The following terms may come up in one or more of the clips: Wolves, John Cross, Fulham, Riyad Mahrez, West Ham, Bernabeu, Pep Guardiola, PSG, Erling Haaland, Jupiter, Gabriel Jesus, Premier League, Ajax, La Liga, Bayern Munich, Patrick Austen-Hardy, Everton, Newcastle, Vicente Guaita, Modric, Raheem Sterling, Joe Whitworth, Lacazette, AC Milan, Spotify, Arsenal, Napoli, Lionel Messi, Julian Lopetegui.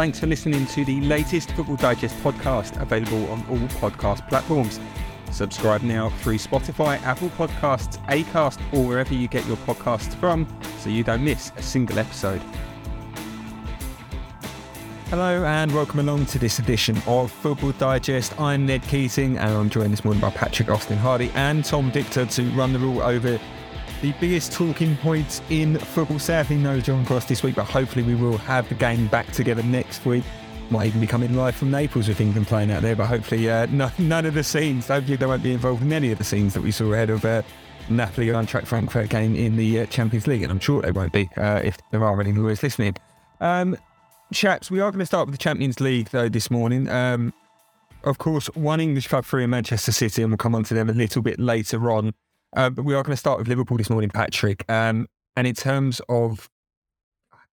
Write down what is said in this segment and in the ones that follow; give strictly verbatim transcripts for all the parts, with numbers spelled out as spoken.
thanks for listening to the latest Football Digest podcast, available on all podcast platforms. Subscribe now through Spotify, Apple Podcasts, Acast, or wherever you get your podcasts from, so you don't miss a single episode. Hello and welcome along to this edition of Football Digest. I'm Ned Keating and I'm joined this morning by Patrick Austen-Hardy and Tom Victor to run the rule over the biggest talking points in football. Sadly, no John Cross this week, but hopefully we will have the gang back together next week. Might even be coming live from Naples with England playing out there, but hopefully uh, no, none of the scenes, hopefully they won't be involved in any of the scenes that we saw ahead of uh, Napoli on track Frankfurt game in the uh, Champions League, and I'm sure they won't be uh, if there are any lawyers listening. Um, chaps, we are going to start with the Champions League though this morning. Um, of course, one English club through in Manchester City, and we'll come on to them a little bit later on. Uh, but we are going to start with Liverpool this morning, Patrick. Um, and in terms of,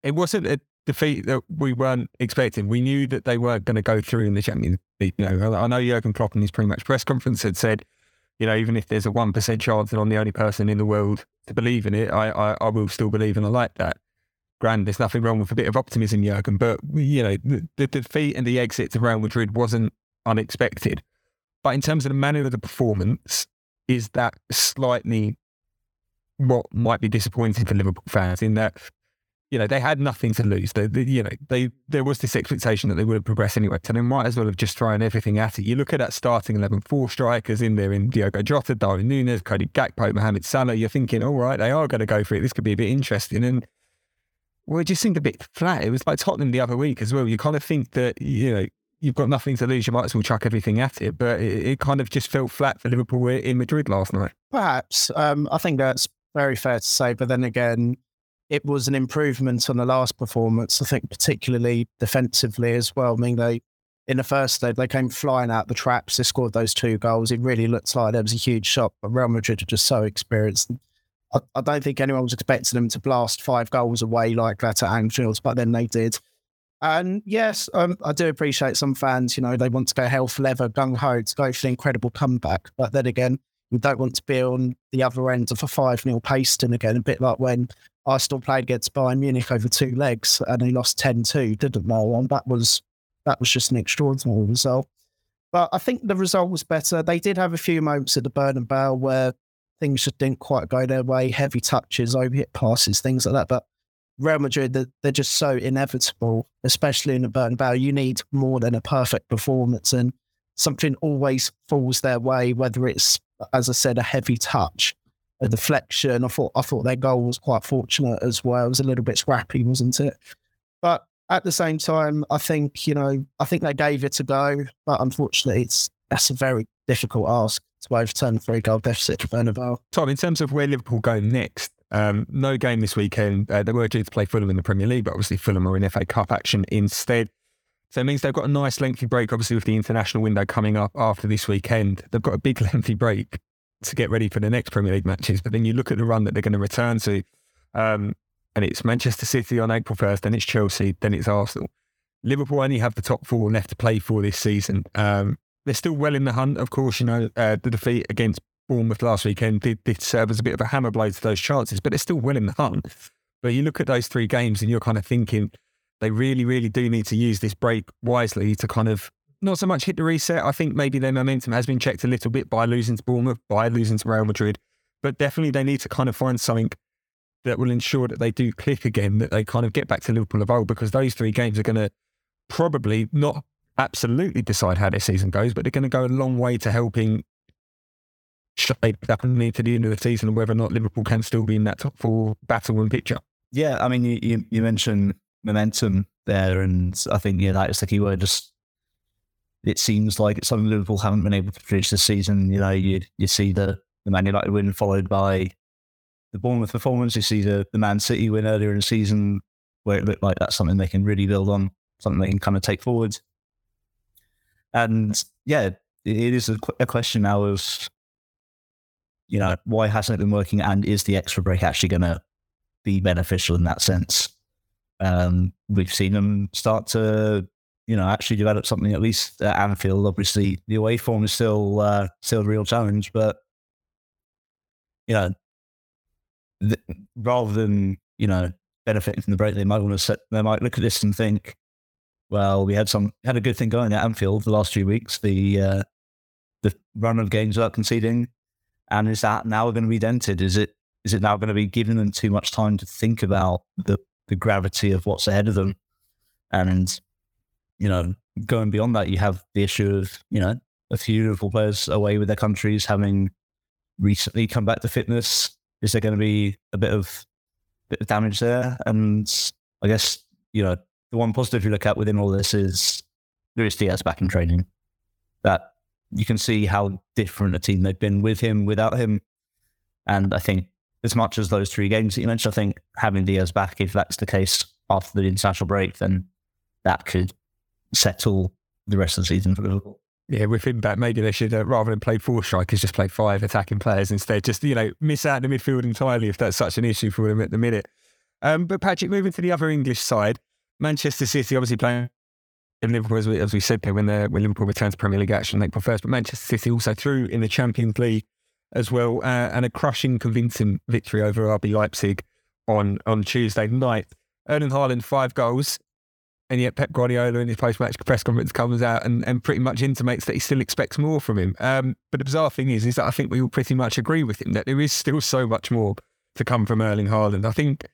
it wasn't a defeat that we weren't expecting. We knew that they weren't going to go through in the Champions League. You know, I know Jurgen Klopp in his pre-match press conference had said, you know, even if there's a one percent chance and I'm the only person in the world to believe in it, I, I, I will still believe, and I like that. Grand, there's nothing wrong with a bit of optimism, Jurgen, but, you know, the, the defeat and the exit to Real Madrid wasn't unexpected. But in terms of the manner of the performance, is that slightly what might be disappointing for Liverpool fans, in that, you know, they had nothing to lose. They, they, you know, they there was this expectation that they would have progressed anyway, so they might as well have just thrown everything at it. You look at that starting eleven, four strikers in there in Diogo Jota, Darwin Núñez, Cody Gakpo, Mohamed Salah. You're thinking, all right, they are going to go for it. This could be a bit interesting. And well, it just seemed a bit flat. It was like Tottenham the other week as well. You kind of think that, you know, you've got nothing to lose, you might as well chuck everything at it. But it, it kind of just felt flat for Liverpool in Madrid last night. Perhaps. Um, I think that's very fair to say. But then again, it was an improvement on the last performance, I think, particularly defensively as well. I mean, they in the first leg, they came flying out the traps. They scored those two goals. It really looked like there was a huge shot. But Real Madrid are just so experienced. I, I don't think anyone was expecting them to blast five goals away like that at Anfield, but then they did. And yes, um, I do appreciate some fans, you know, they want to go hell for leather, gung-ho, to go for the incredible comeback. But then again, you don't want to be on the other end of a five nil pasting again, a bit like when Arsenal played against Bayern Munich over two legs and they lost ten two, didn't they? And that was, that was just an extraordinary result. But I think the result was better. They did have a few moments at the Bernabeu where things just didn't quite go their way, heavy touches, overhit passes, things like that. But Real Madrid, they're just so inevitable, especially in the Bernabeu. You need more than a perfect performance, and something always falls their way, whether it's, as I said, a heavy touch, a deflection. I thought I thought their goal was quite fortunate as well. It was a little bit scrappy, wasn't it? But at the same time, I think, you know, I think they gave it a go, but unfortunately, it's that's a very difficult ask to overturn a three-goal deficit at Bernabeu. Tom, in terms of where Liverpool go next, Um, no game this weekend. Uh, they were due to play Fulham in the Premier League, but obviously Fulham are in F A Cup action instead. So it means they've got a nice lengthy break, obviously, with the international window coming up after this weekend. They've got a big lengthy break to get ready for the next Premier League matches. But then you look at the run that they're going to return to, um, and it's Manchester City on April first, then it's Chelsea, then it's Arsenal. Liverpool only have the top four left to play for this season. Um, they're still well in the hunt, of course. You know, uh, the defeat against Bournemouth last weekend did, did serve as a bit of a hammer blow to those chances, but they're still well in the hunt. But you look at those three games and you're kind of thinking they really, really do need to use this break wisely to kind of not so much hit the reset. I think maybe their momentum has been checked a little bit by losing to Bournemouth, by losing to Real Madrid, but definitely they need to kind of find something that will ensure that they do click again, that they kind of get back to Liverpool of old, because those three games are going to probably not absolutely decide how their season goes, but they're going to go a long way to helping shaped up near to the end of the season, and whether or not Liverpool can still be in that top four battle and picture. Yeah, I mean, you, you, you mentioned momentum there, and I think, yeah, that's the key word. Just it seems like it's something Liverpool haven't been able to produce this season. You know, you you see the, the Man United win followed by the Bournemouth performance. You see the, the Man City win earlier in the season, where it looked like that's something they can really build on, something they can kind of take forward. And yeah, it, it is a, a question now of, you know, why hasn't it been working, and is the extra break actually going to be beneficial in that sense? Um, we've seen them start to, you know, actually develop something, at least at Anfield. Obviously, the away form is still uh, still a real challenge, but, you know, th- rather than, you know, benefiting from the break, they might want to set, they might look at this and think, Well, we had some had a good thing going at Anfield the last few weeks. The uh, the run of games without conceding, and is that now going to be dented? Is it is it now going to be giving them too much time to think about the the gravity of what's ahead of them? And you know, going beyond that, you have the issue of you know a few Liverpool players away with their countries having recently come back to fitness. Is there going to be a bit of bit of damage there? And I guess you know. The one positive you look at within all this is Luis Diaz back in training. That you can see how different a team they've been with him, without him. And I think as much as those three games that you mentioned, I think having Diaz back, if that's the case after the international break, then that could settle the rest of the season for Liverpool. Yeah, with him back, maybe they should, uh, rather than play four strikers, just play five attacking players instead. Just, you know, miss out the midfield entirely if that's such an issue for them at the minute. Um, but Patrick, moving to the other English side, Manchester City obviously playing in Liverpool, as we, as we said there, when, when Liverpool returns to Premier League action April first. But Manchester City also through in the Champions League as well, uh, and a crushing, convincing victory over R B Leipzig on, on Tuesday night. Erling Haaland, five goals, and yet Pep Guardiola in his post-match press conference comes out and, and pretty much intimates that he still expects more from him. Um, but the bizarre thing is, is that I think we all pretty much agree with him that there is still so much more to come from Erling Haaland. I think...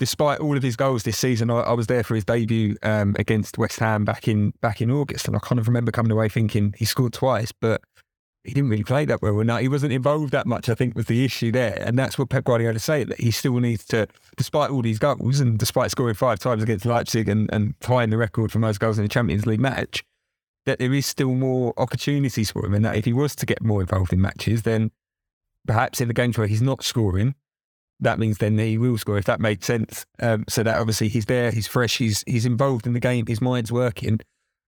Despite all of his goals this season, I, I was there for his debut um, against West Ham back in back in August, and I kind of remember coming away thinking he scored twice, but he didn't really play that well. No, he wasn't involved that much, I think, was the issue there, and that's what Pep Guardiola said, that he still needs to, despite all these goals and despite scoring five times against Leipzig and, and tying the record for most goals in the Champions League match, that there is still more opportunities for him, and that if he was to get more involved in matches, then perhaps in the games where he's not scoring, that means then he will score, if that made sense. Um, so that obviously he's there, he's fresh, he's he's involved in the game, his mind's working.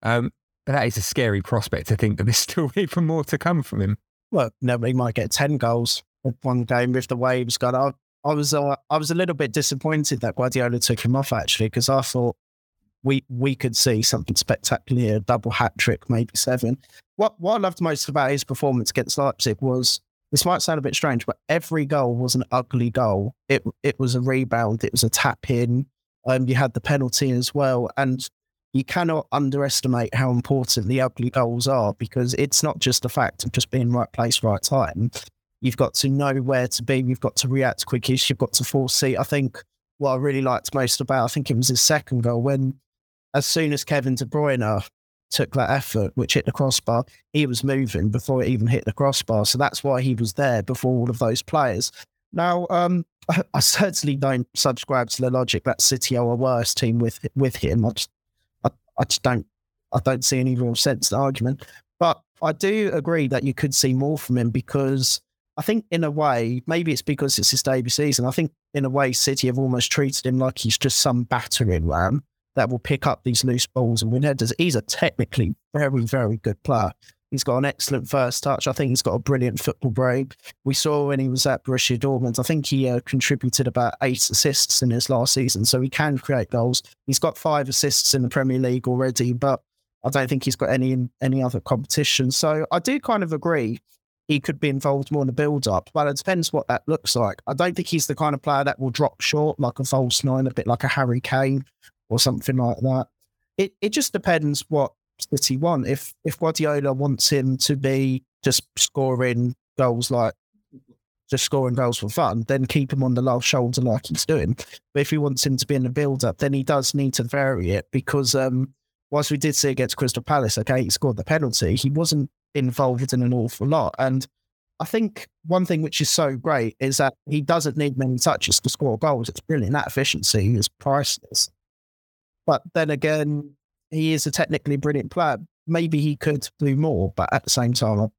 Um, but that is a scary prospect to think that there's still even more to come from him. Well, no, he might get ten goals in one game if the way he was going. I, I was uh, I was a little bit disappointed that Guardiola took him off, actually, because I thought we we could see something spectacular, a double hat-trick, maybe seven. What, what I loved most about his performance against Leipzig was... This might sound a bit strange, but every goal was an ugly goal. It it was a rebound. It was a tap in. Um, you had the penalty as well. And you cannot underestimate how important the ugly goals are, because it's not just the fact of just being right place, right time. You've got to know where to be. You've got to react quickest. You've got to foresee. I think what I really liked most about, I think it was his second goal, when as soon as Kevin De Bruyne took that effort, which hit the crossbar, he was moving before it even hit the crossbar. So that's why he was there before all of those players. Now, um, I, I certainly don't subscribe to the logic that City are a worse team with with him. I just, I, I just don't, I don't see any real sense in the argument. But I do agree that you could see more from him, because I think in a way, maybe it's because it's his debut season, I think in a way City have almost treated him like he's just some battering ram that will pick up these loose balls and win headers. He's a technically very, very good player. He's got an excellent first touch. I think he's got a brilliant football brain. We saw when he was at Borussia Dortmund, I think he uh, contributed about eight assists in his last season, so he can create goals. He's got five assists in the Premier League already, but I don't think he's got any in any other competition. So I do kind of agree he could be involved more in the build-up, but it depends what that looks like. I don't think he's the kind of player that will drop short like a false nine, a bit like a Harry Kane, or something like that. It it just depends what City want. If if Guardiola wants him to be just scoring goals like just scoring goals for fun, then keep him on the left shoulder like he's doing. But if he wants him to be in the build-up, then he does need to vary it, because um, whilst we did see against Crystal Palace, okay, he scored the penalty, he wasn't involved in an awful lot. And I think one thing which is so great is that he doesn't need many touches to score goals. It's brilliant. That efficiency is priceless. But then again, he is a technically brilliant player. Maybe he could do more, but at the same time,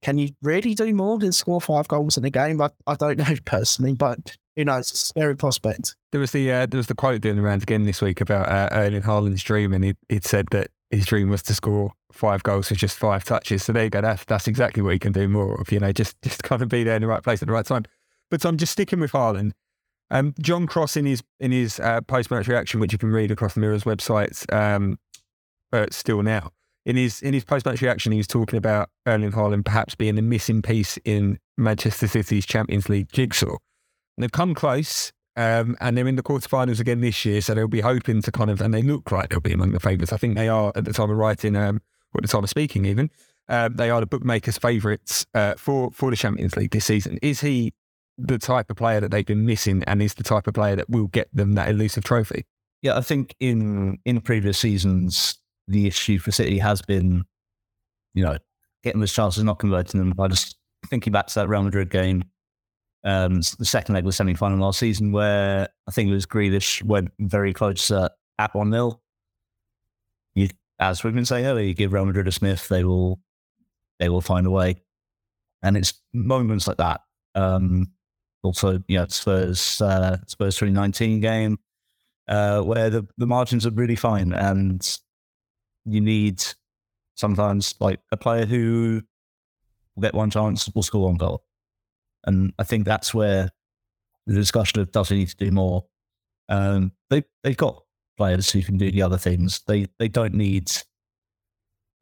can you really do more than score five goals in a game? I, I don't know personally, but you know, it's a scary prospect. There was the uh, there was the quote doing the rounds again this week about uh, Erling Haaland's dream, and he he'd said that his dream was to score five goals with just five touches. So there you go. That's that's exactly what he can do more of. You know, just just kind of be there in the right place at the right time. But so I'm just sticking with Haaland. Um, John Cross in his in his uh, post-match reaction, which you can read across the Mirror's websites, um, but still now in his in his post-match reaction, he was talking about Erling Haaland perhaps being the missing piece in Manchester City's Champions League jigsaw. And they've come close. Um, and they're in the quarterfinals again this year, so they'll be hoping to kind of, and they look right, they'll be among the favourites. I think they are at the time of writing, um, or at the time of speaking even, um, they are the bookmakers' favourites uh, for, for the Champions League this season. Is he the type of player that they've been missing, and is the type of player that will get them that elusive trophy? Yeah, I think in, in previous seasons, the issue for City has been, you know, getting those chances, not converting them. I just thinking back to that Real Madrid game, um, the second leg of the semi-final last season, where I think it was Grealish went very close uh, at one nil. You, as we've been saying earlier, you give Real Madrid a sniff, they will, they will find a way. And it's moments like that. Um, also, you know, Spurs, uh, Spurs twenty nineteen game, uh, where the, the margins are really fine, and you need sometimes like a player who will get one chance, will score one goal. And I think that's where the discussion of does he need to do more. Um, they, they've got players who can do the other things. They they don't need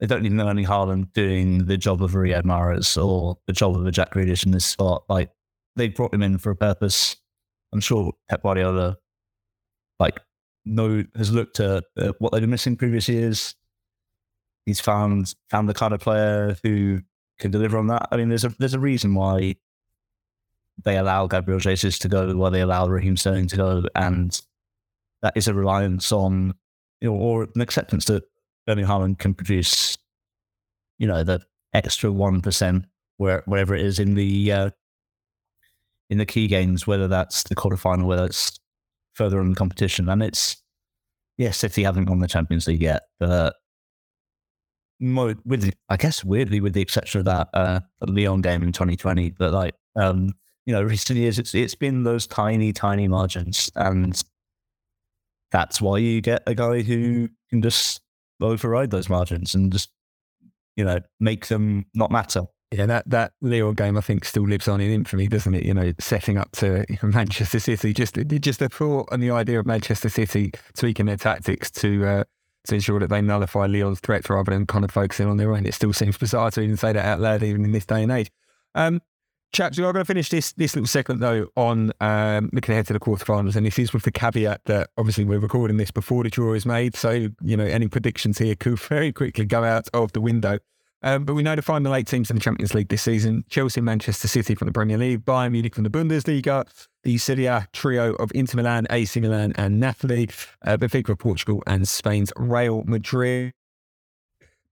they don't need an Erling Haaland doing the job of a Riyad Mahrez or the job of a Jack Grealish in this spot. Like, they brought him in for a purpose. I'm sure Pep Guardiola like no has looked at uh, what they've been missing previous years. He's found found the kind of player who can deliver on that. I mean, there's a there's a reason why they allow Gabriel Jesus to go, why they allow Raheem Sterling to go, and that is a reliance on, you know, or an acceptance that Erling Haaland can produce, you know, the extra one percent where wherever it is in the uh, in the key games, whether that's the quarterfinal, whether it's further on in the competition. And it's yes, City haven't won the Champions League yet, but with I guess weirdly, with the exception of that uh, Lyon game in twenty twenty, but like um, you know, recent years it's it's been those tiny, tiny margins, and that's why you get a guy who can just override those margins and just, you know, make them not matter. Yeah, that, that Lyon game I think still lives on in infamy, doesn't it? You know, setting up to Manchester City, just just the thought and the idea of Manchester City tweaking their tactics to uh, to ensure that they nullify Lyon's threats rather than kind of focusing on their own. It still seems bizarre to even say that out loud, even in this day and age. Um, Chaps, we're going to finish this this little segment though on um, looking ahead to the quarterfinals, and this is with the caveat that obviously we're recording this before the draw is made, so you know any predictions here could very quickly go out of the window. Um, but we know the final eight teams in the Champions League this season: Chelsea, Manchester City from the Premier League, Bayern Munich from the Bundesliga, the Serie A trio of Inter Milan, A C Milan and Napoli, uh, Benfica of Portugal and Spain's Real Madrid.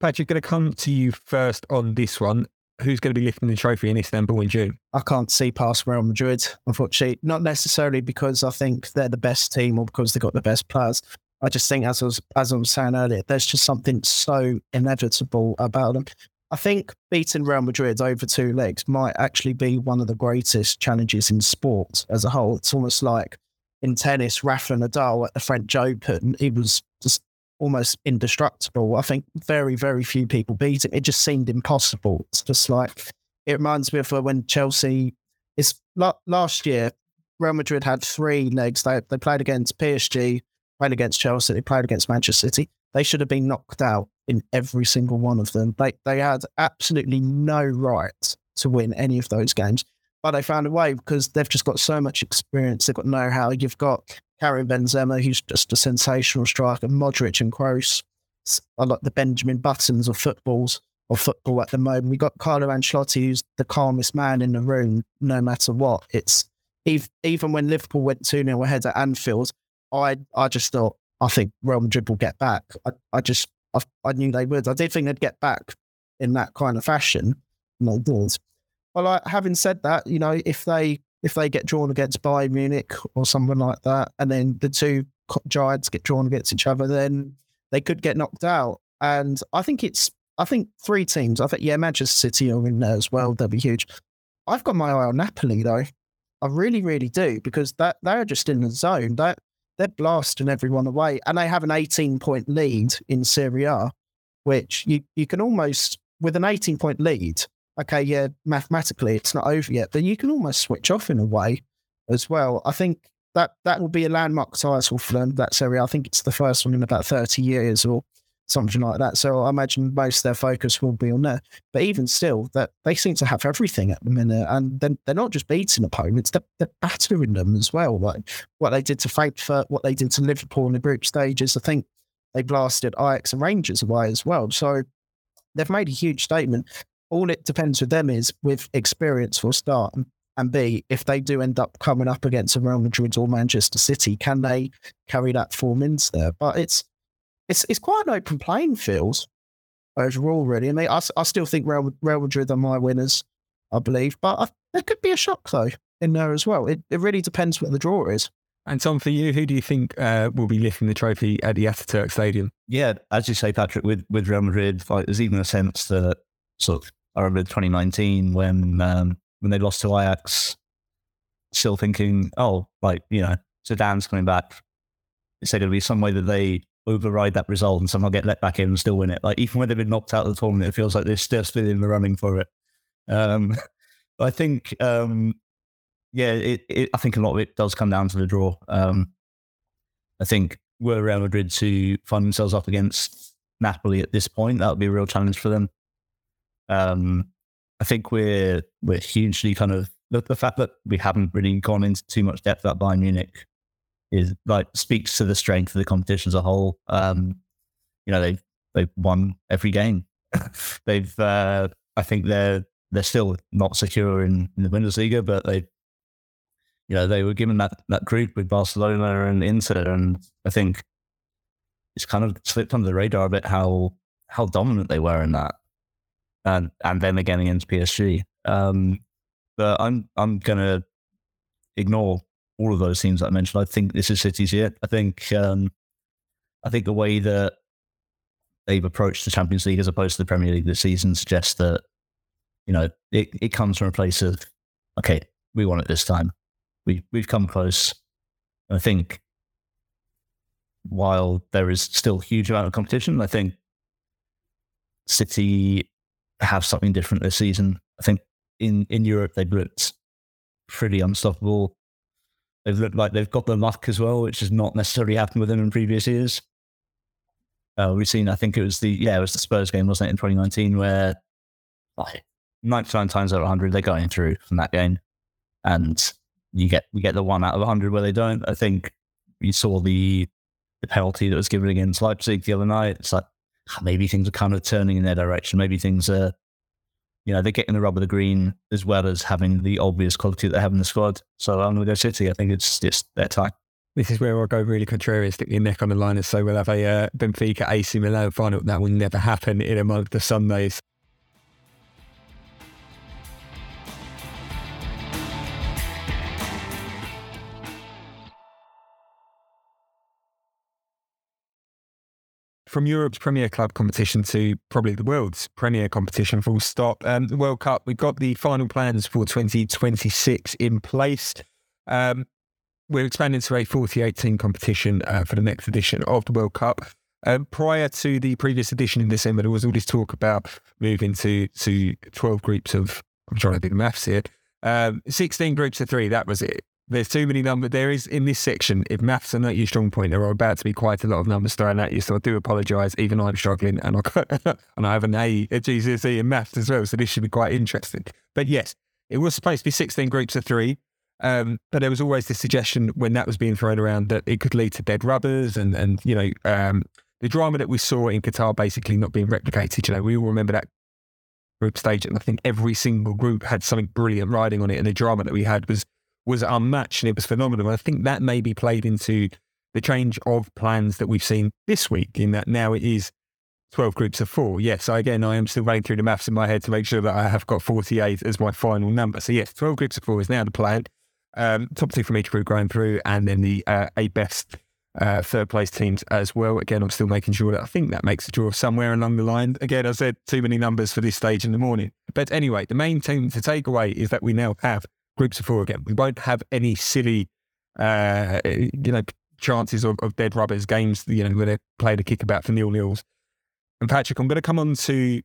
Patrick, going to come to you first on this one. Who's going to be lifting the trophy in Istanbul in June? I can't see past Real Madrid, unfortunately. Not necessarily because I think they're the best team or because they've got the best players. I just think, as I was, as I was saying earlier, there's just something so inevitable about them. I think beating Real Madrid over two legs might actually be one of the greatest challenges in sport as a whole. It's almost like in tennis, Rafael Nadal at the French Open, he was just almost indestructible. I think very, very few people beat it. It just seemed impossible. It's just like, it reminds me of when Chelsea, it's last year, Real Madrid had three legs. They, they played against P S G, played against Chelsea, they played against Manchester City. They should have been knocked out in every single one of them. They they had absolutely no right to win any of those games, but they found a way because they've just got so much experience. They've got know-how. You've got Karim Benzema, who's just a sensational striker. Modric and Kroos are like the Benjamin Buttons of footballs of football at the moment. We got Carlo Ancelotti, who's the calmest man in the room, no matter what. It's even when Liverpool went two nil ahead at Anfield, I I just thought, I think Real Madrid will get back. I, I just, I, I knew they would. I did think they'd get back in that kind of fashion. No balls. Well, I, having said that, you know, if they if they get drawn against Bayern Munich or someone like that, and then the two giants get drawn against each other, then they could get knocked out. And I think it's, I think three teams. I think, yeah, Manchester City are in there as well. They'll be huge. I've got my eye on Napoli, though. I really, really do, because that they're just in the zone. That They're blasting everyone away, and they have an eighteen-point lead in Serie A, which you, you can almost, with an eighteen-point lead, okay, yeah, mathematically it's not over yet, but you can almost switch off in a way as well. I think that that will be a landmark title for them, that Serie A. I think it's the first one in about thirty years or something like that. So I imagine most of their focus will be on that. But even still, that they seem to have everything at the minute, and then they're not just beating opponents; they're, they're battering them as well. Like what they did to Frankfurt, what they did to Liverpool in the group stages. I think they blasted Ajax and Rangers away as well. So they've made a huge statement. All it depends with them is with experience for start, and B, if they do end up coming up against a Real Madrid or Manchester City, can they carry that form into there? But it's. It's it's quite an open playing field overall, really. I mean, I, I still think Real, Real Madrid are my winners, I believe. But I, there could be a shock, though, in there as well. It it really depends what the draw is. And Tom, for you, who do you think uh, will be lifting the trophy at the Atatürk Stadium? Yeah, as you say, Patrick, with, with Real Madrid, like, there's even a sense that, sort of, I remember twenty nineteen when um, when they lost to Ajax, still thinking, oh, like, you know, Zidane's coming back. It's going to be some way that they override that result and somehow get let back in and still win it. Like, even when they've been knocked out of the tournament, it feels like they're still still in the running for it. Um, I think, um, yeah, it, it, I think a lot of it does come down to the draw. Um, I think were Real Madrid to find themselves up against Napoli at this point, that would be a real challenge for them. Um, I think we're we're hugely kind of the, the fact that we haven't really gone into too much depth about Bayern Munich is like speaks to the strength of the competition as a whole. Um, you know, they've they've won every game. they've, uh, I think they're they're still not secure in, in the Bundesliga, but they, you know, they were given that that group with Barcelona and Inter, and I think it's kind of slipped under the radar a bit how how dominant they were in that, and and then again against P S G. Um, but I'm I'm gonna ignore all of those teams that I mentioned. I think this is City's year. I think um, I think the way that they've approached the Champions League as opposed to the Premier League this season suggests that, you know, it, it comes from a place of, okay, we won it this time. We, we've come close. And I think while there is still a huge amount of competition, I think City have something different this season. I think in, in Europe, they've looked pretty unstoppable. They've looked like they've got the luck as well, which has not necessarily happened with them in previous years. Uh, we've seen, I think it was the yeah, it was the Spurs game, wasn't it, in twenty nineteen, where like ninety-nine times out of one hundred they're going through from that game, and you get we get the one out of one hundred where they don't. I think you saw the the penalty that was given against Leipzig the other night. It's like maybe things are kind of turning in their direction. Maybe things are, you know, they're getting the rub of the green as well as having the obvious quality that they have in the squad. So I'm going to go City. I think it's just their time. This is where I'll go really contrarian, stick your neck on the line and say we'll have a uh, Benfica A C Milan final. That will never happen in a month of Sundays. From Europe's premier club competition to probably the world's premier competition, full stop. Um, the World Cup, we've got the final plans for twenty twenty-six in place. Um, we're expanding to a forty-eight team competition uh, for the next edition of the World Cup. Um, prior to the previous edition in December, there was all this talk about moving to, to twelve groups of, I'm trying to do the maths here, um, sixteen groups of three, that was it. There's too many numbers. There is, in this section, if maths are not your strong point, there are about to be quite a lot of numbers thrown at you, so I do apologise. Even I'm struggling, and I got, and I have an A at G C S E in maths as well, so this should be quite interesting. But yes, it was supposed to be sixteen groups of three, um, but there was always the suggestion when that was being thrown around that it could lead to dead rubbers and, and you know, um, the drama that we saw in Qatar basically not being replicated. You know, we all remember that group stage, and I think every single group had something brilliant riding on it, and the drama that we had was was unmatched, and it was phenomenal. And I think that may be played into the change of plans that we've seen this week, in that now it is twelve groups of four. Yes, I, again, I am still running through the maths in my head to make sure that I have got forty-eight as my final number. So yes, twelve groups of four is now the plan. Um, top two from each group going through, and then the uh, eight best uh, third place teams as well. Again, I'm still making sure that I think that makes a draw somewhere along the line. Again, I said too many numbers for this stage in the morning. But anyway, the main thing to take away is that we now have groups of four again. We won't have any silly, uh, you know, chances of, of dead rubbers games, you know, where they play the kickabout for nil-nils. And Patrick, I'm going to come on to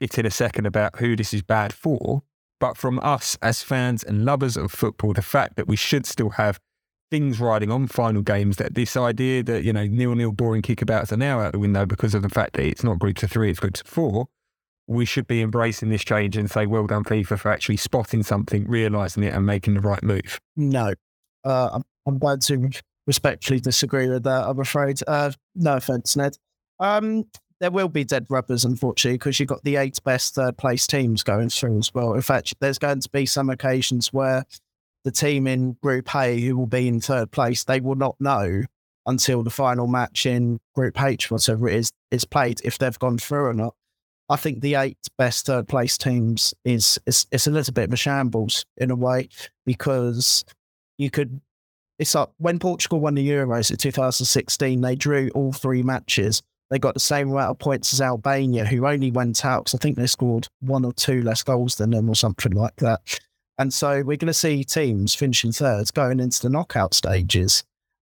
it in a second about who this is bad for. But from us as fans and lovers of football, the fact that we should still have things riding on final games, that this idea that, you know, nil-nil boring kickabouts are now out the window because of the fact that it's not groups of three, it's groups of four. We should be embracing this change and say, well done, FIFA, for actually spotting something, realising it and making the right move. No, uh, I'm, I'm going to respectfully disagree with that, I'm afraid. Uh, no offence, Ned. Um, there will be dead rubbers, unfortunately, because you've got the eight best third-place teams going through as well. In fact, there's going to be some occasions where the team in Group A who will be in third place, they will not know until the final match in Group H, whatever it is, is played, if they've gone through or not. I think the eight best third-place teams is, is it's a little bit of a shambles in a way, because you could... It's like when Portugal won the Euros in two thousand sixteen, they drew all three matches. They got the same amount of points as Albania, who only went out because I think they scored one or two less goals than them or something like that. And so we're going to see teams finishing thirds going into the knockout stages.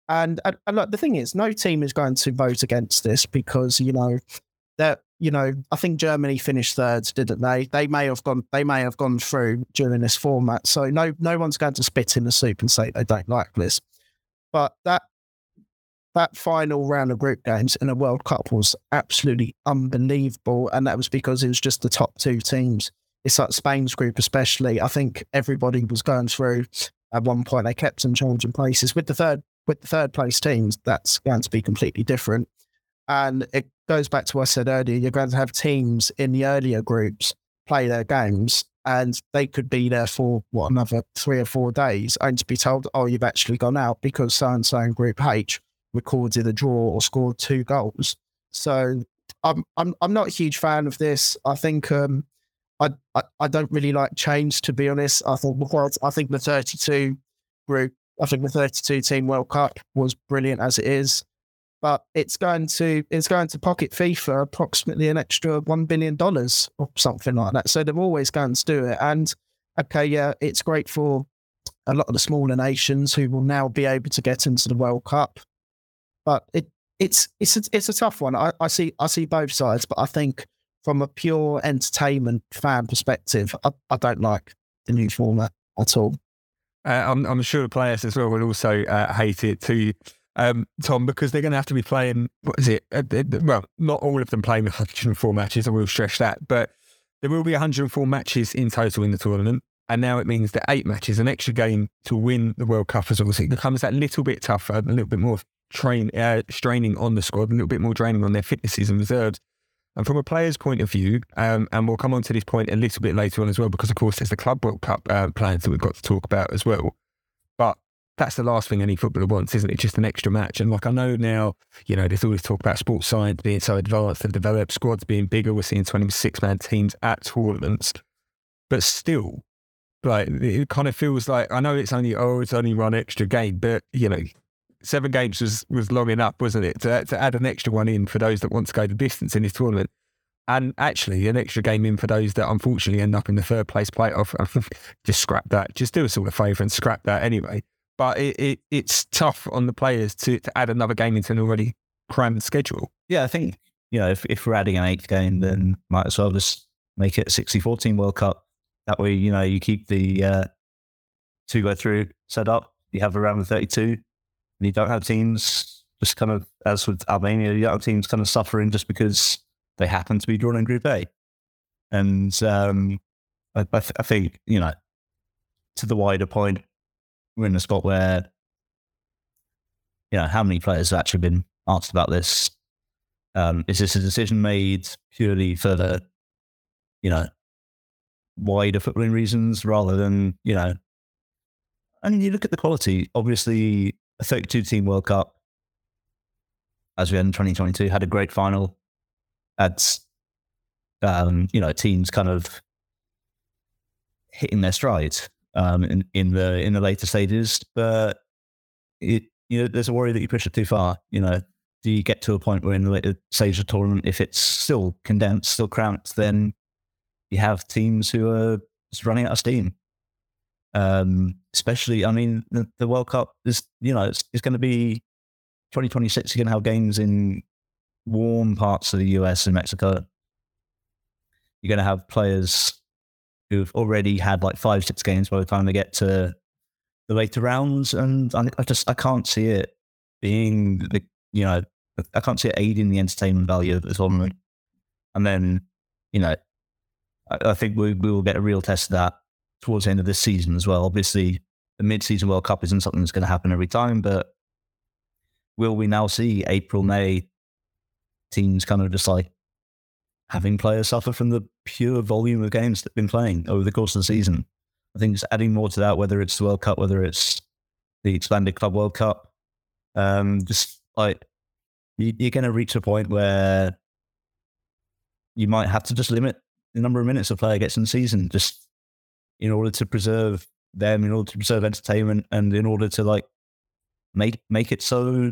And, and, and look, the thing is, no team is going to vote against this because, you know, that, you know, I think Germany finished third, didn't they? They may have gone, they may have gone through during this format. So no, no one's going to spit in the soup and say they don't like this. But that, That final round of group games in the World Cup was absolutely unbelievable, and that was because it was just the top two teams. It's like Spain's group especially. I think everybody was going through at one point. They kept on changing places. With the third with the third place teams, that's going to be completely different. And it goes back to what I said earlier. You're going to have teams in the earlier groups play their games, and they could be there for, what, another three or four days, and to be told, oh, you've actually gone out because so-and-so in Group H recorded a draw or scored two goals. So I'm I'm I'm not a huge fan of this. I think um I I, I don't really like change, to be honest. I thought well, I think the thirty-two group, I think the thirty-two team World Cup was brilliant as it is, but it's going to it's going to pocket FIFA approximately an extra one billion dollars or something like that. So they're always going to do it. And okay, yeah, it's great for a lot of the smaller nations who will now be able to get into the World Cup. But it, it's it's a, it's a tough one. I, I see I see both sides, but I think from a pure entertainment fan perspective, I, I don't like the new format at all. Uh, I'm I'm sure the players as well will also uh, hate it too, um, Tom, because they're going to have to be playing. What is it? Uh, well, not all of them playing one hundred four matches. I will stress that, but there will be one hundred four matches in total in the tournament. And now it means that eight matches, an extra game to win the World Cup as well. So it becomes that little bit tougher, a little bit more train, uh, straining on the squad, a little bit more draining on their fitnesses and reserves. And from a player's point of view, um, and we'll come on to this point a little bit later on as well, because of course there's the Club World Cup uh, plans that we've got to talk about as well. But that's the last thing any footballer wants, isn't it? Just an extra match. And like I know now, you know, there's always talk about sports science being so advanced and developed, squads being bigger. We're seeing twenty-six man teams at tournaments. But still, like, it kind of feels like, I know it's only, oh, it's only one extra game, but, you know, seven games was, was long enough, wasn't it? To, to add an extra one in for those that want to go the distance in this tournament. And actually, an extra game in for those that unfortunately end up in the third place playoff. Just scrap that. Just do us all a favour and scrap that anyway. But it, it it's tough on the players to, to add another game into an already crammed schedule. Yeah, I think, you know, if, if we're adding an eighth game, then might as well just make it a sixty-four team World Cup. That way, you know, you keep the uh, two go through set up. You have a round of thirty-two, and you don't have teams just kind of, as with Albania, you don't have teams kind of suffering just because they happen to be drawn in Group A. And um, I, I, th- I think, you know, to the wider point, we're in a spot where, you know, how many players have actually been asked about this? Um, is this a decision made purely for the, you know, wider footballing reasons rather than, you know, I mean, you look at the quality. Obviously, a thirty-two team World Cup, as we had in twenty twenty-two, had a great final. Had, um, you know, teams kind of hitting their strides um, in, in the in the later stages. But it, you know, there's a worry that you push it too far. You know, do you get to a point where in the later stage of the tournament, if it's still condensed, still cramped, then you have teams who are just running out of steam. Um, especially, I mean, the, the World Cup is, you know, it's, it's going to be twenty twenty-six. You're going to have games in warm parts of the U S and Mexico. You're going to have players who've already had like five, six games by the time they get to the way to rounds, and I, I just I can't see it being the you know I can't see it aiding the entertainment value of the tournament. And then you know I, I think we we will get a real test of that towards the end of this season as well. Obviously, the mid-season World Cup isn't something that's going to happen every time, but will we now see April, May teams kind of just like having players suffer from the pure volume of games they've been playing over the course of the season? I think it's adding more to that, whether it's the World Cup, whether it's the expanded Club World Cup. Um, just like you, you're going to reach a point where you might have to just limit the number of minutes a player gets in the season, just in order to preserve them, in order to preserve entertainment, and in order to like make make it so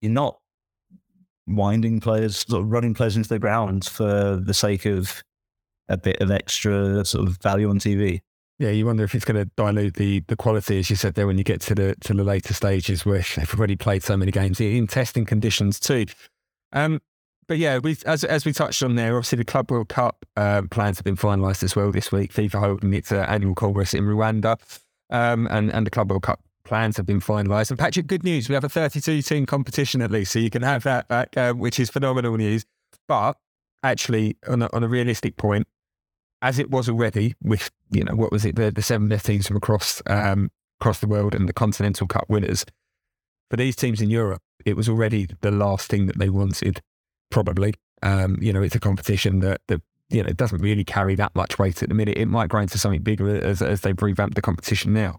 you're not winding players, sort of running players into the ground for the sake of a bit of extra sort of value on T V. Yeah, you wonder if it's going to dilute the, the quality, as you said there, when you get to the to the later stages where they've already played so many games in testing conditions too. Um, but yeah, we as as we touched on there, obviously the Club World Cup uh, plans have been finalised as well this week. FIFA holding its uh, annual congress in Rwanda, um, and and the Club World Cup plans have been finalised. And Patrick, good news, we have a thirty-two team competition at least, so you can have that back, uh, which is phenomenal news. But actually, on a, on a realistic point, as it was already with, you know, what was it, the, the seven best teams from across um, across the world and the Continental Cup winners, for these teams in Europe, it was already the last thing that they wanted, probably. Um, you know, it's a competition that, that you know, doesn't really carry that much weight at the minute. It might grow into something bigger as, as they've revamped the competition now.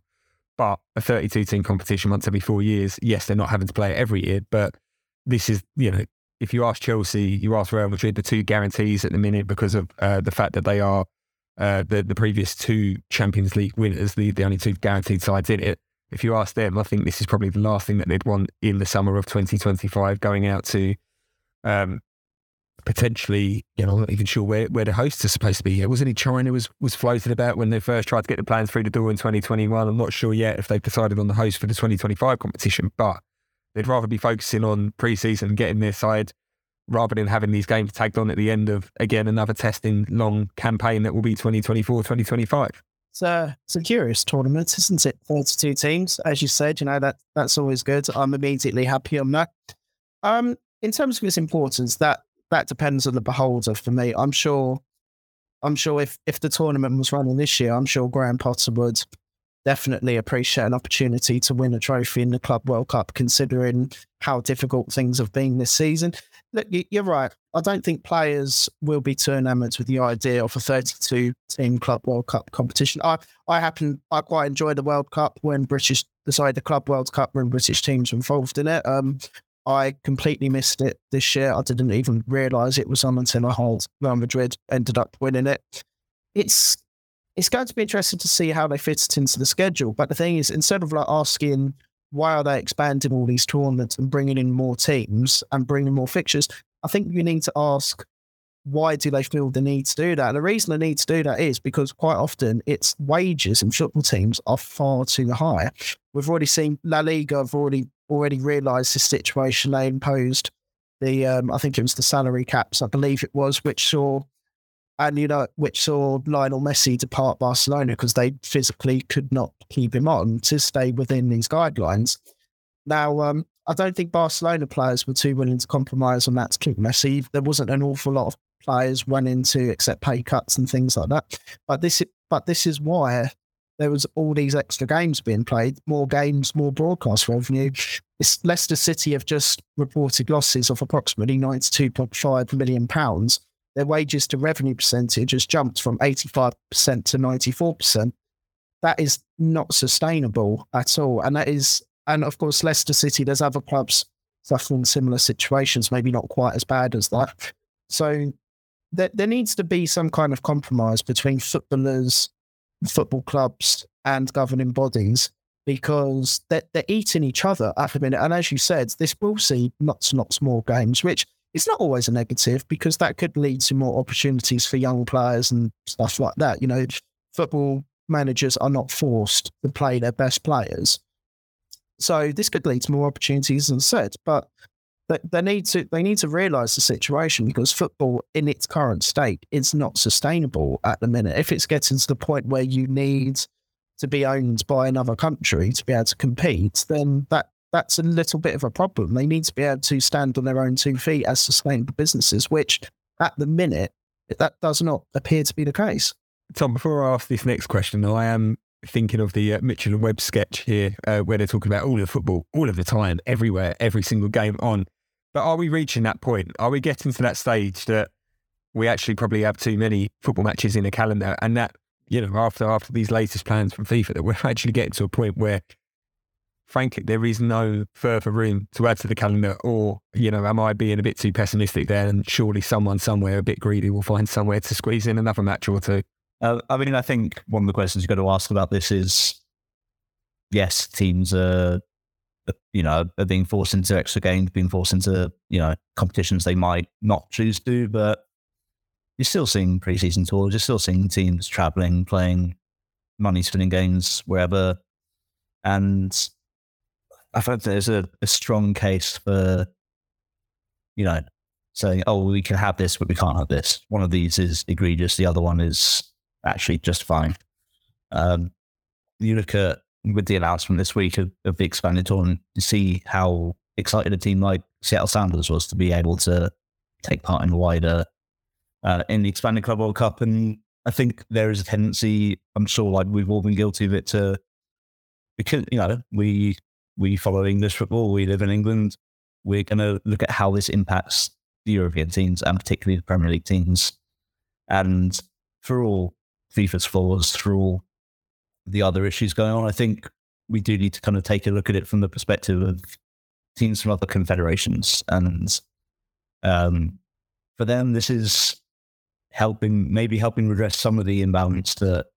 But a thirty-two team competition once every four years, yes, they're not having to play it every year, but this is, you know, if you ask Chelsea, you ask Real Madrid, the two guarantees at the minute because of uh, the fact that they are uh, the, the previous two Champions League winners, the, the only two guaranteed sides in it. If you ask them, I think this is probably the last thing that they'd want in the summer of twenty twenty-five, going out to um, potentially, you know, I'm not even sure where, where the hosts are supposed to be. It wasn't it China was, was floated about when they first tried to get the plans through the door in twenty twenty-one. I'm not sure yet if they've decided on the host for the twenty twenty-five competition, but they'd rather be focusing on pre-season, getting their side, rather than having these games tagged on at the end of, again, another testing long campaign that will be twenty twenty-four, twenty twenty-five. So it's a curious tournament, isn't it? thirty-two teams, as you said, you know, that that's always good. I'm immediately happy on that. Um, in terms of its importance, that that depends on the beholder for me. I'm sure I'm sure if, if the tournament was running this year, I'm sure Graham Potter would definitely appreciate an opportunity to win a trophy in the Club World Cup, considering how difficult things have been this season. Look, you're right. I don't think players will be too enamoured with the idea of a thirty-two team Club World Cup competition. I, I happen, I quite enjoy the World Cup when British, sorry, the Club World Cup when British teams were involved in it. Um, I completely missed it this year. I didn't even realise it was on until I heard Real Madrid ended up winning it. It's It's going to be interesting to see how they fit it into the schedule. But the thing is, instead of like asking why are they expanding all these tournaments and bringing in more teams and bringing more fixtures, I think you need to ask why do they feel the need to do that? And the reason they need to do that is because quite often its wages in football teams are far too high. We've already seen La Liga have already already realised the situation. They imposed the um, I think it was the salary caps, I believe it was, which saw. And, you know, which saw Lionel Messi depart Barcelona because they physically could not keep him on to stay within these guidelines. Now, um, I don't think Barcelona players were too willing to compromise on that to keep Messi. There wasn't an awful lot of players willing to accept pay cuts and things like that. But this, but this is why there was all these extra games being played, more games, more broadcast revenue. It's Leicester City have just reported losses of approximately ninety-two point five million pounds. Their wages to revenue percentage has jumped from eighty-five percent to ninety-four percent. That is not sustainable at all. And that is, and of course, Leicester City, there's other clubs suffering similar situations, maybe not quite as bad as that. So there, there needs to be some kind of compromise between footballers, football clubs, and governing bodies, because they're, they're eating each other at the minute. And as you said, this will see lots and lots more games, which it's not always a negative, because that could lead to more opportunities for young players and stuff like that. You know, football managers are not forced to play their best players. So this could lead to more opportunities, as said, but they need to they need to realise the situation, because football in its current state is not sustainable at the minute. If it's getting to the point where you need to be owned by another country to be able to compete, then that that's a little bit of a problem. They need to be able to stand on their own two feet as sustainable businesses, which at the minute, that does not appear to be the case. Tom, before I ask this next question, I am thinking of the uh, Mitchell and Webb sketch here, uh, where they're talking about all of football, all of the time, everywhere, every single game on. But are we reaching that point? Are we getting to that stage that we actually probably have too many football matches in a calendar, and that, you know, after after these latest plans from FIFA, that we're actually getting to a point where, frankly, there is no further room to add to the calendar? Or, you know, am I being a bit too pessimistic there, and surely someone somewhere a bit greedy will find somewhere to squeeze in another match or two? Uh, I mean, I think one of the questions you've got to ask about this is, yes, teams are, you know, are being forced into extra games, being forced into, you know, competitions they might not choose to, but you're still seeing pre-season tours, you're still seeing teams travelling, playing money-spinning games wherever, and I think there's a, a strong case for, you know, saying, oh, we can have this, but we can't have this. One of these is egregious. The other one is actually just fine. Um, you look at, with the announcement this week of, of the expanded tournament, you see how excited a team like Seattle Sounders was to be able to take part in wider, uh, in the expanded Club World Cup. And I think there is a tendency, I'm sure, like we've all been guilty of it, to, because, you know, we... we follow English football, we live in England, we're going to look at how this impacts the European teams and particularly the Premier League teams. And for all FIFA's flaws, for all the other issues going on, I think we do need to kind of take a look at it from the perspective of teams from other confederations. And um, for them, this is helping, maybe helping redress some of the imbalance that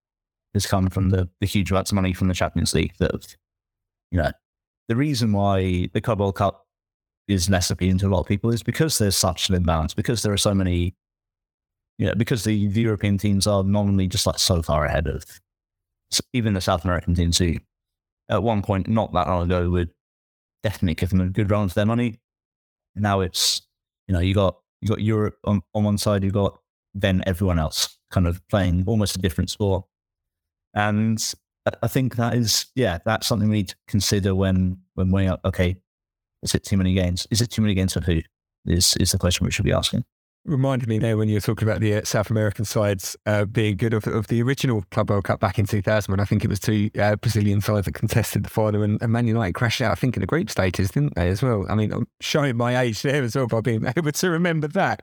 has come from the, the huge amounts of money from the Champions League that have, you know, the reason why the Club World Cup is less appealing to a lot of people is because there's such an imbalance, because there are so many, you know, because the, the European teams are normally just like so far ahead of even the South American teams who at one point not that long ago would definitely give them a good run for their money. Now it's, you know, you got you got Europe on, on one side, you've got then everyone else kind of playing almost a different sport. And I think that is, yeah, that's something we need to consider when, when weighing up, okay, is it too many games? Is it too many games for who? Is is the question we should be asking. Reminded me there when you were talking about the uh, South American sides uh, being good of, of the original Club World Cup back in two thousand, when I think it was two uh, Brazilian sides that contested the final, and, and Man United crashed out, I think, in the group stages, didn't they, as well? I mean, I'm showing my age there as well by being able to remember that.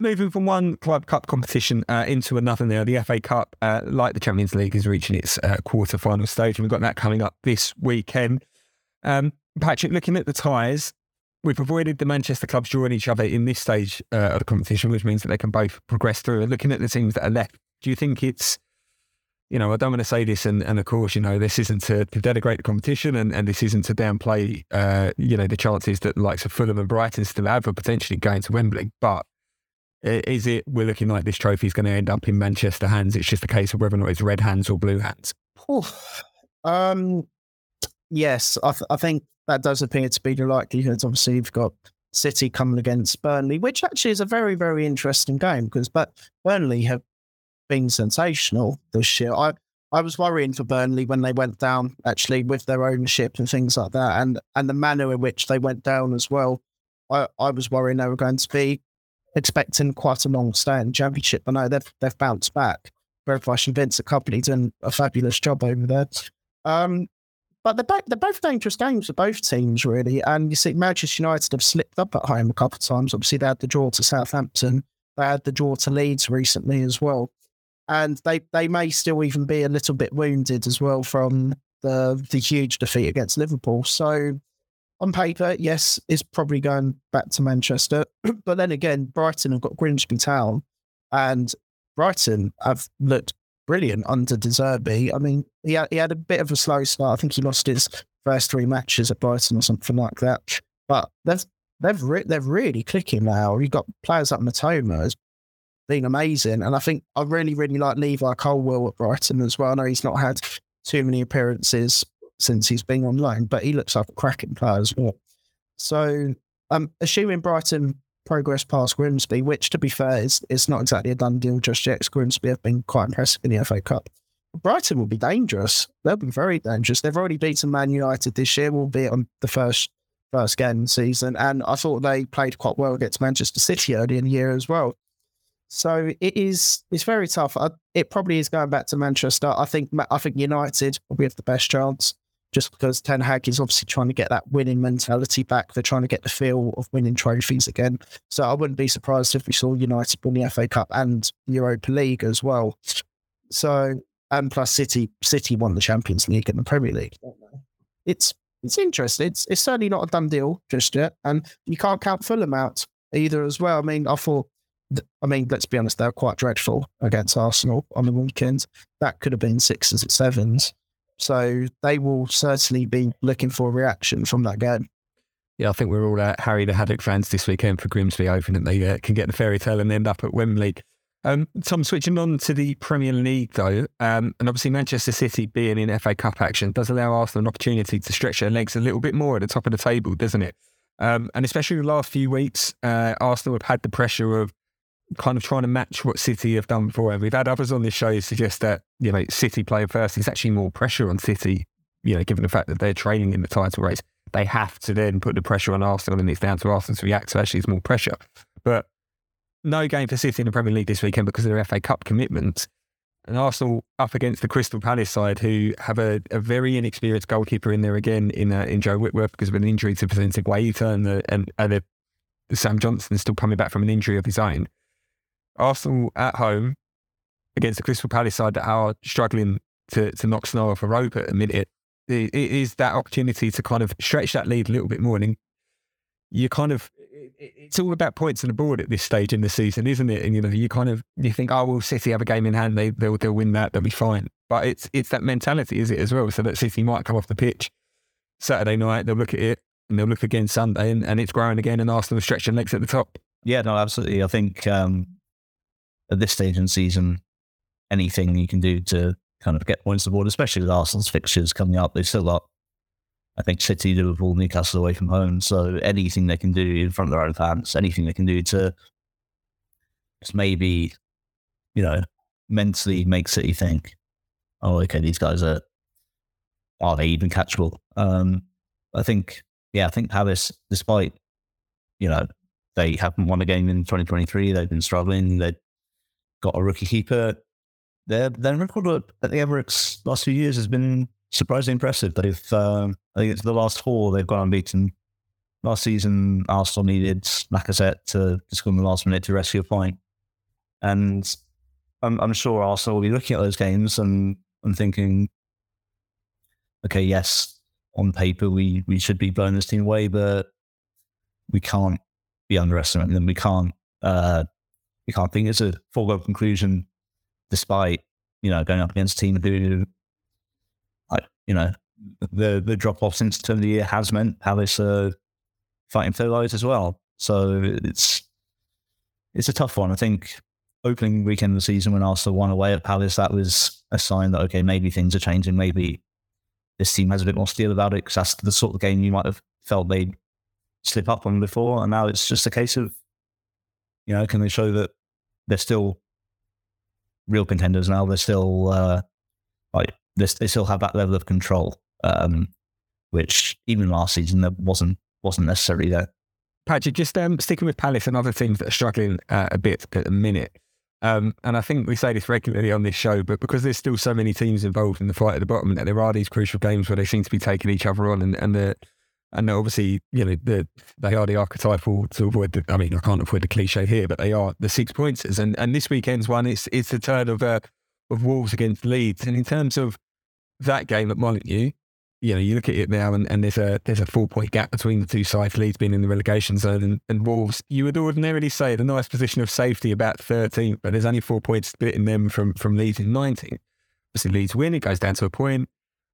Moving from one Club Cup competition uh, into another now, the F A Cup, uh, like the Champions League, is reaching its uh, quarter-final stage, and we've got that coming up this weekend. Um, Patrick, looking at the ties, we've avoided the Manchester clubs drawing each other in this stage uh, of the competition, which means that they can both progress through. And looking at the teams that are left, do you think it's, you know, I don't want to say this, and, and of course, you know, this isn't to, to denigrate the competition, and, and this isn't to downplay, uh, you know, the chances that the likes of Fulham and Brighton still have of potentially going to Wembley, but is it, we're looking like this trophy is going to end up in Manchester hands? It's just a case of whether or not it's red hands or blue hands. Oh, um, yes, I, th- I think that does appear to be the likelihood. Obviously, you've got City coming against Burnley, which actually is a very, very interesting game because but Burnley have been sensational this year. I, I was worrying for Burnley when they went down, actually, with their ownership and things like that, and, and the manner in which they went down as well. I, I was worrying they were going to be expecting quite a long stay in the Championship. I know they've they've bounced back. Bergwijn and Vincent Kompany done a fabulous job over there. Um, but they're both, they're both dangerous games for both teams, really. And you see, Manchester United have slipped up at home a couple of times. Obviously, they had the draw to Southampton. They had the draw to Leeds recently as well. And they, they may still even be a little bit wounded as well from the the huge defeat against Liverpool. So on paper, yes, it's probably going back to Manchester. But then again, Brighton have got Grimsby Town, and Brighton have looked brilliant under De Zerbi. I mean, he had, he had a bit of a slow start. I think he lost his first three matches at Brighton or something like that. But they've they've re- they're really clicking now. You've got players like Matoma has been amazing. And I think I really, really like Levi Colwill at Brighton as well. I know he's not had too many appearances since he's been on loan, but he looks like a cracking player as well. So Um, assuming Brighton progress past Grimsby, which to be fair is it's not exactly a done deal just yet, because Grimsby have been quite impressive in the F A Cup. Brighton will be dangerous. They'll be very dangerous. They've already beaten Man United this year, albeit on the first first game of the season. And I thought they played quite well against Manchester City early in the year as well. So it is it's very tough. I, it probably is going back to Manchester. I think I think United will have the best chance, just because Ten Hag is obviously trying to get that winning mentality back. They're trying to get the feel of winning trophies again. So I wouldn't be surprised if we saw United win the F A Cup and Europa League as well. So and plus City, City won the Champions League and the Premier League. It's it's interesting. It's it's certainly not a done deal just yet, and you can't count Fulham out either as well. I mean, I thought. I mean, let's be honest, they were quite dreadful against Arsenal on the weekend. That could have been sixes and sevens. So they will certainly be looking for a reaction from that game. Yeah, I think we're all out Harry the Haddock fans this weekend for Grimsby, hoping that they uh, can get the fairy tale and end up at Wembley. Um, Tom, switching on to the Premier League though, um, and obviously Manchester City being in F A Cup action does allow Arsenal an opportunity to stretch their legs a little bit more at the top of the table, doesn't it? Um, and especially the last few weeks, uh, Arsenal have had the pressure of kind of trying to match what City have done for them. We've had others on this show suggest that, you know, City playing first is actually more pressure on City, you know, given the fact that they're trailing in the title race. They have to then put the pressure on Arsenal, and it's down to Arsenal to react, so actually it's more pressure. But no game for City in the Premier League this weekend because of their F A Cup commitments. And Arsenal up against the Crystal Palace side, who have a, a very inexperienced goalkeeper in there again in uh, in Joe Whitworth because of an injury to Vicente Guaita, and, the, and, and the, Sam Johnston still coming back from an injury of his own. Arsenal at home against the Crystal Palace side that are struggling to, to knock snow off a rope at a minute. It, it is that opportunity to kind of stretch that lead a little bit more. And you kind of, it, it's all about points on the board at this stage in the season, isn't it? And you know, you kind of, you think, oh, well, City have a game in hand. They, they'll, they'll win that. They'll be fine. But it's, it's that mentality, is it, as well? So that City might come off the pitch Saturday night. They'll look at it and they'll look again Sunday and, and it's growing again, and Arsenal stretching legs at the top. Yeah, no, absolutely. I think, um, at this stage in the season, anything you can do to kind of get points on the board, especially with Arsenal's fixtures coming up, they've still got, I think, City, Liverpool, Newcastle away from home. So anything they can do in front of their own fans, anything they can do to just maybe, you know, mentally make City think, oh, okay, these guys are, are they even catchable? Um, I think, yeah, I think Palace, despite, you know, they haven't won a game in twenty twenty-three, they've been struggling, they've got a rookie keeper. Their their record at the Emirates last few years has been surprisingly impressive. They've um, I think it's the last four they've gone unbeaten. Last season, Arsenal needed Lacazette to score in the last minute to rescue a point, and I'm I'm sure Arsenal will be looking at those games and and thinking, okay, yes, on paper we we should be blowing this team away, but we can't be underestimating them. We can't. Uh, You can't think it's a foregone conclusion, despite, you know, going up against a team who, you know, the the drop off since the turn of the year has meant Palace are fighting for their lives as well. So it's it's a tough one. I think opening weekend of the season when Arsenal won away at Palace, that was a sign that, okay, maybe things are changing. Maybe this team has a bit more steel about it, because that's the sort of game you might have felt they'd slip up on before. And now it's just a case of, you know, can they show that they're still real contenders now? They're still uh, like they still have that level of control, um, which even last season there wasn't wasn't necessarily there. Patrick, just um, sticking with Palace and other teams that are struggling uh, a bit at the minute, um, and I think we say this regularly on this show, but because there's still so many teams involved in the fight at the bottom, that there are these crucial games where they seem to be taking each other on, and and the. And obviously, you know, the, they are the archetypal to avoid the, I mean, I can't avoid the cliche here, but they are the six pointers. And and this weekend's one, it's it's the turn of uh, of Wolves against Leeds. And in terms of that game at Molineux, you know, you look at it now and, and there's a there's a four point gap between the two sides, Leeds being in the relegation zone and, and Wolves. You would ordinarily say the nice position of safety about thirteenth, but there's only four points splitting them from, from Leeds in nineteenth. Obviously, Leeds win, it goes down to a point.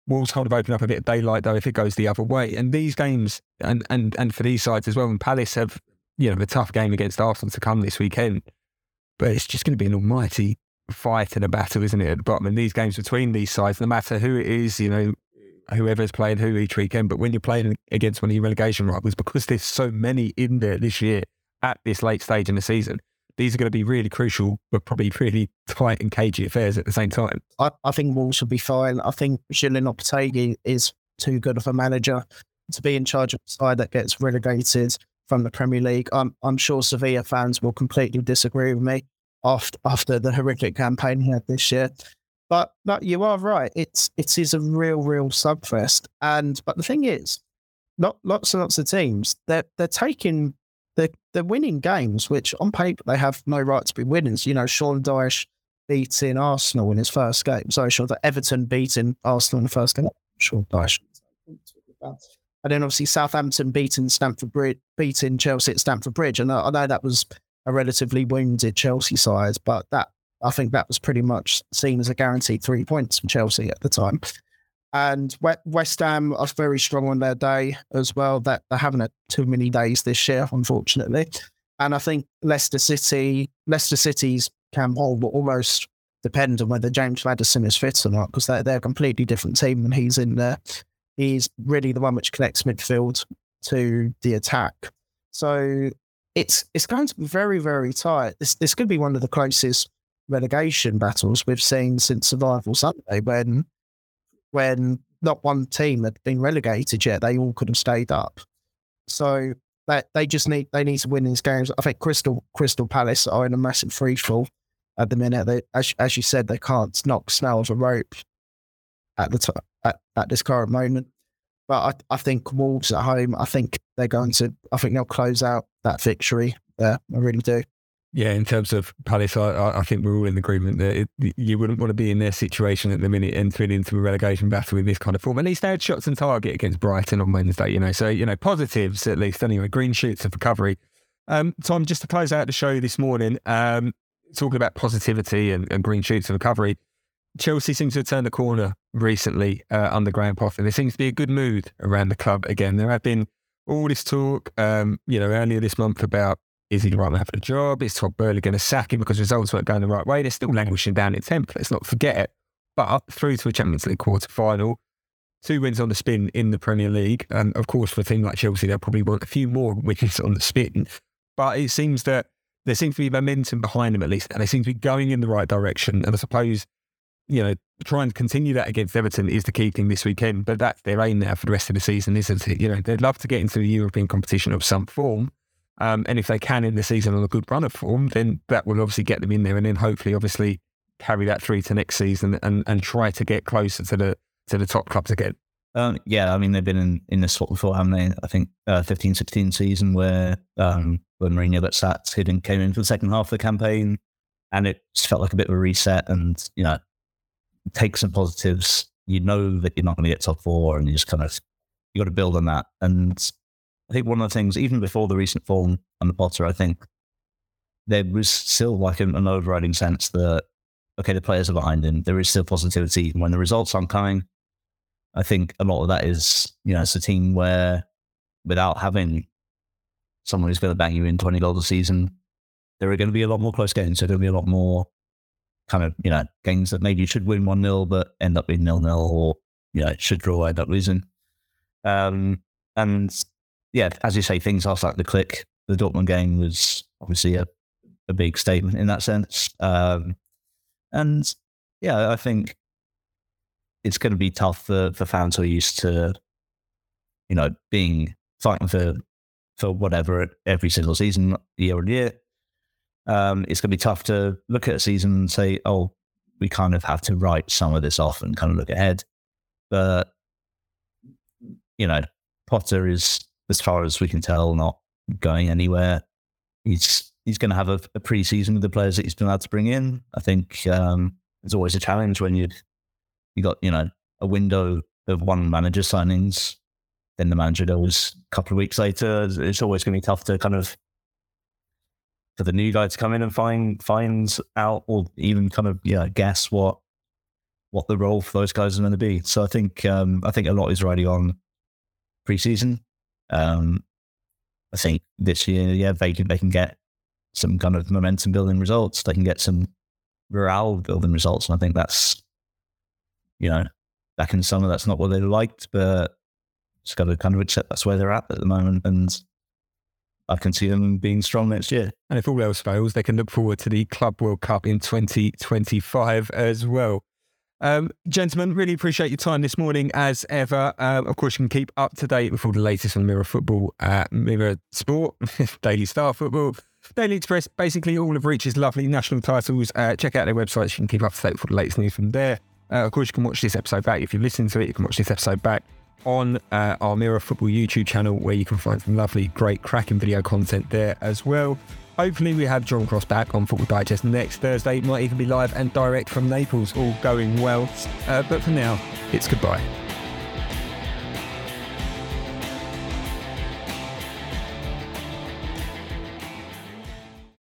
Wolves kind of open up a bit of daylight though if it goes the other way. And these games, and, and, and for these sides as well, and Palace have, you know, a tough game against Arsenal to come this weekend. But it's just going to be an almighty fight and a battle, isn't it, at the bottom. And these games between these sides, no matter who it is, you know, whoever's playing who each weekend, but when you're playing against one of your relegation rivals, because there's so many in there this year at this late stage in the season, these are going to be really crucial, but probably really tight and cagey affairs at the same time. I, I think Wolves will be fine. I think Julian Lopetegui is too good of a manager to be in charge of a side that gets relegated from the Premier League. I'm I'm sure Sevilla fans will completely disagree with me after, after the horrific campaign he had this year. But no, you are right. It's it is a real, real subfest. And but the thing is, lot, lots and lots of teams they're they're taking they're they're winning games which on paper they have no right to be winning. So, you know, Sean Dyche beating Arsenal in his first game. Sorry, Sean Dyche, Everton beating Arsenal in the first game. Sean Dyche. And then obviously Southampton beating Stamford Bridge, beating Chelsea at Stamford Bridge. And I, I know that was a relatively wounded Chelsea side, but that. I think that was pretty much seen as a guaranteed three points from Chelsea at the time. And West Ham are very strong on their day as well. That they haven't had too many days this year, unfortunately. And I think Leicester City, Leicester City's campaign will almost depend on whether James Maddison is fit or not, because they're, they're a completely different team and he's in there. He's really the one which connects midfield to the attack. So it's it's going to be very, very tight. This, this could be one of the closest relegation battles we've seen since Survival Sunday, when when not one team had been relegated yet. They all could have stayed up. So that they just need they need to win these games. I think Crystal Crystal Palace are in a massive freefall at the minute. They, as, as you said, they can't knock Snell off a rope at the t- at, at this current moment. But I, I think Wolves at home, I think they're going to I think they'll close out that victory there. I really do. Yeah, in terms of Palace, I, I think we're all in agreement that it, you wouldn't want to be in their situation at the minute entering into a relegation battle in this kind of form. At least they had shots on target against Brighton on Wednesday, you know. So, you know, positives at least. Anyway, green shoots of recovery. Um, Tom, just to close out the show this morning, um, talking about positivity and, and green shoots of recovery, Chelsea seems to have turned the corner recently uh, under Graham Potter. There seems to be a good mood around the club again. There have been all this talk, um, you know, earlier this month about, is he the right man for the job? Is Todd Burley going to sack him because results weren't going the right way? They're still languishing down in tenth. Let's not forget it. But through to a Champions League quarter-final, two wins on the spin in the Premier League. And of course, for a team like Chelsea, they'll probably want a few more wins on the spin. But it seems that there seems to be momentum behind them, at least. And they seem to be going in the right direction. And I suppose, you know, trying to continue that against Everton is the key thing this weekend. But that's their aim now for the rest of the season, isn't it? You know, they'd love to get into the European competition of some form. Um, and if they can in the season on a good run of form, then that will obviously get them in there, and then hopefully, obviously, carry that through to next season and, and try to get closer to the to the top clubs again. Um, yeah, I mean they've been in, in this spot before, haven't they? I think fifteen sixteen uh, season where um, when Mourinho got sacked, Hidden came in for the second half of the campaign, and it just felt like a bit of a reset. And you know, take some positives. You know that you're not going to get top four, and you just kind of you got to build on that. And I think one of the things, even before the recent form and the Potter, I think there was still like an, an overriding sense that, okay, the players are behind him. There is still positivity even when the results aren't coming. I think a lot of that is, you know, it's a team where without having someone who's going to bang you in twenty goals a season, there are going to be a lot more close games. So there'll be a lot more kind of, you know, games that maybe you should win one nil but end up being nil nil, or, you know, should draw, end up losing. Um, and yeah, as you say, things are starting to click. The Dortmund game was obviously a, a big statement in that sense. Um, and yeah, I think it's going to be tough for, for fans who are used to, you know, being fighting for for whatever every single season, year on year. Um, it's going to be tough to look at a season and say, oh, we kind of have to write some of this off and kind of look ahead. But, you know, Potter is, as far as we can tell, not going anywhere. He's he's going to have a, a pre-season with the players that he's been allowed to bring in. I think um, it's always a challenge when you you got, you know, a window of one manager signings, then the manager goes a couple of weeks later. It's always going to be tough to kind of for the new guy to come in and find finds out, or even kind of yeah guess what what the role for those guys is going to be. So I think um, I think a lot is riding on pre-season. Um, I think this year, yeah, they can, they can get some kind of momentum building results. They can get some morale building results. And I think that's, you know, back in summer, that's not what they liked, but just got to kind of accept that's where they're at at the moment, and I can see them being strong next year. And if all else fails, they can look forward to the Club World Cup in twenty twenty-five as well. Um, gentlemen, really appreciate your time this morning as ever. Um, of course, you can keep up to date with all the latest on Mirror Football, uh, Mirror Sport, Daily Star Football, Daily Express, basically all of Reach's lovely national titles. Uh, check out their websites. You can keep up to date with all the latest news from there. Uh, of course, you can watch this episode back. If you're listening to it, you can watch this episode back on uh, our Mirror Football YouTube channel, where you can find some lovely, great, cracking video content there as well. Hopefully we have John Cross back on Football Digest next Thursday. Might even be live and direct from Naples, all going well. Uh, but for now, it's goodbye.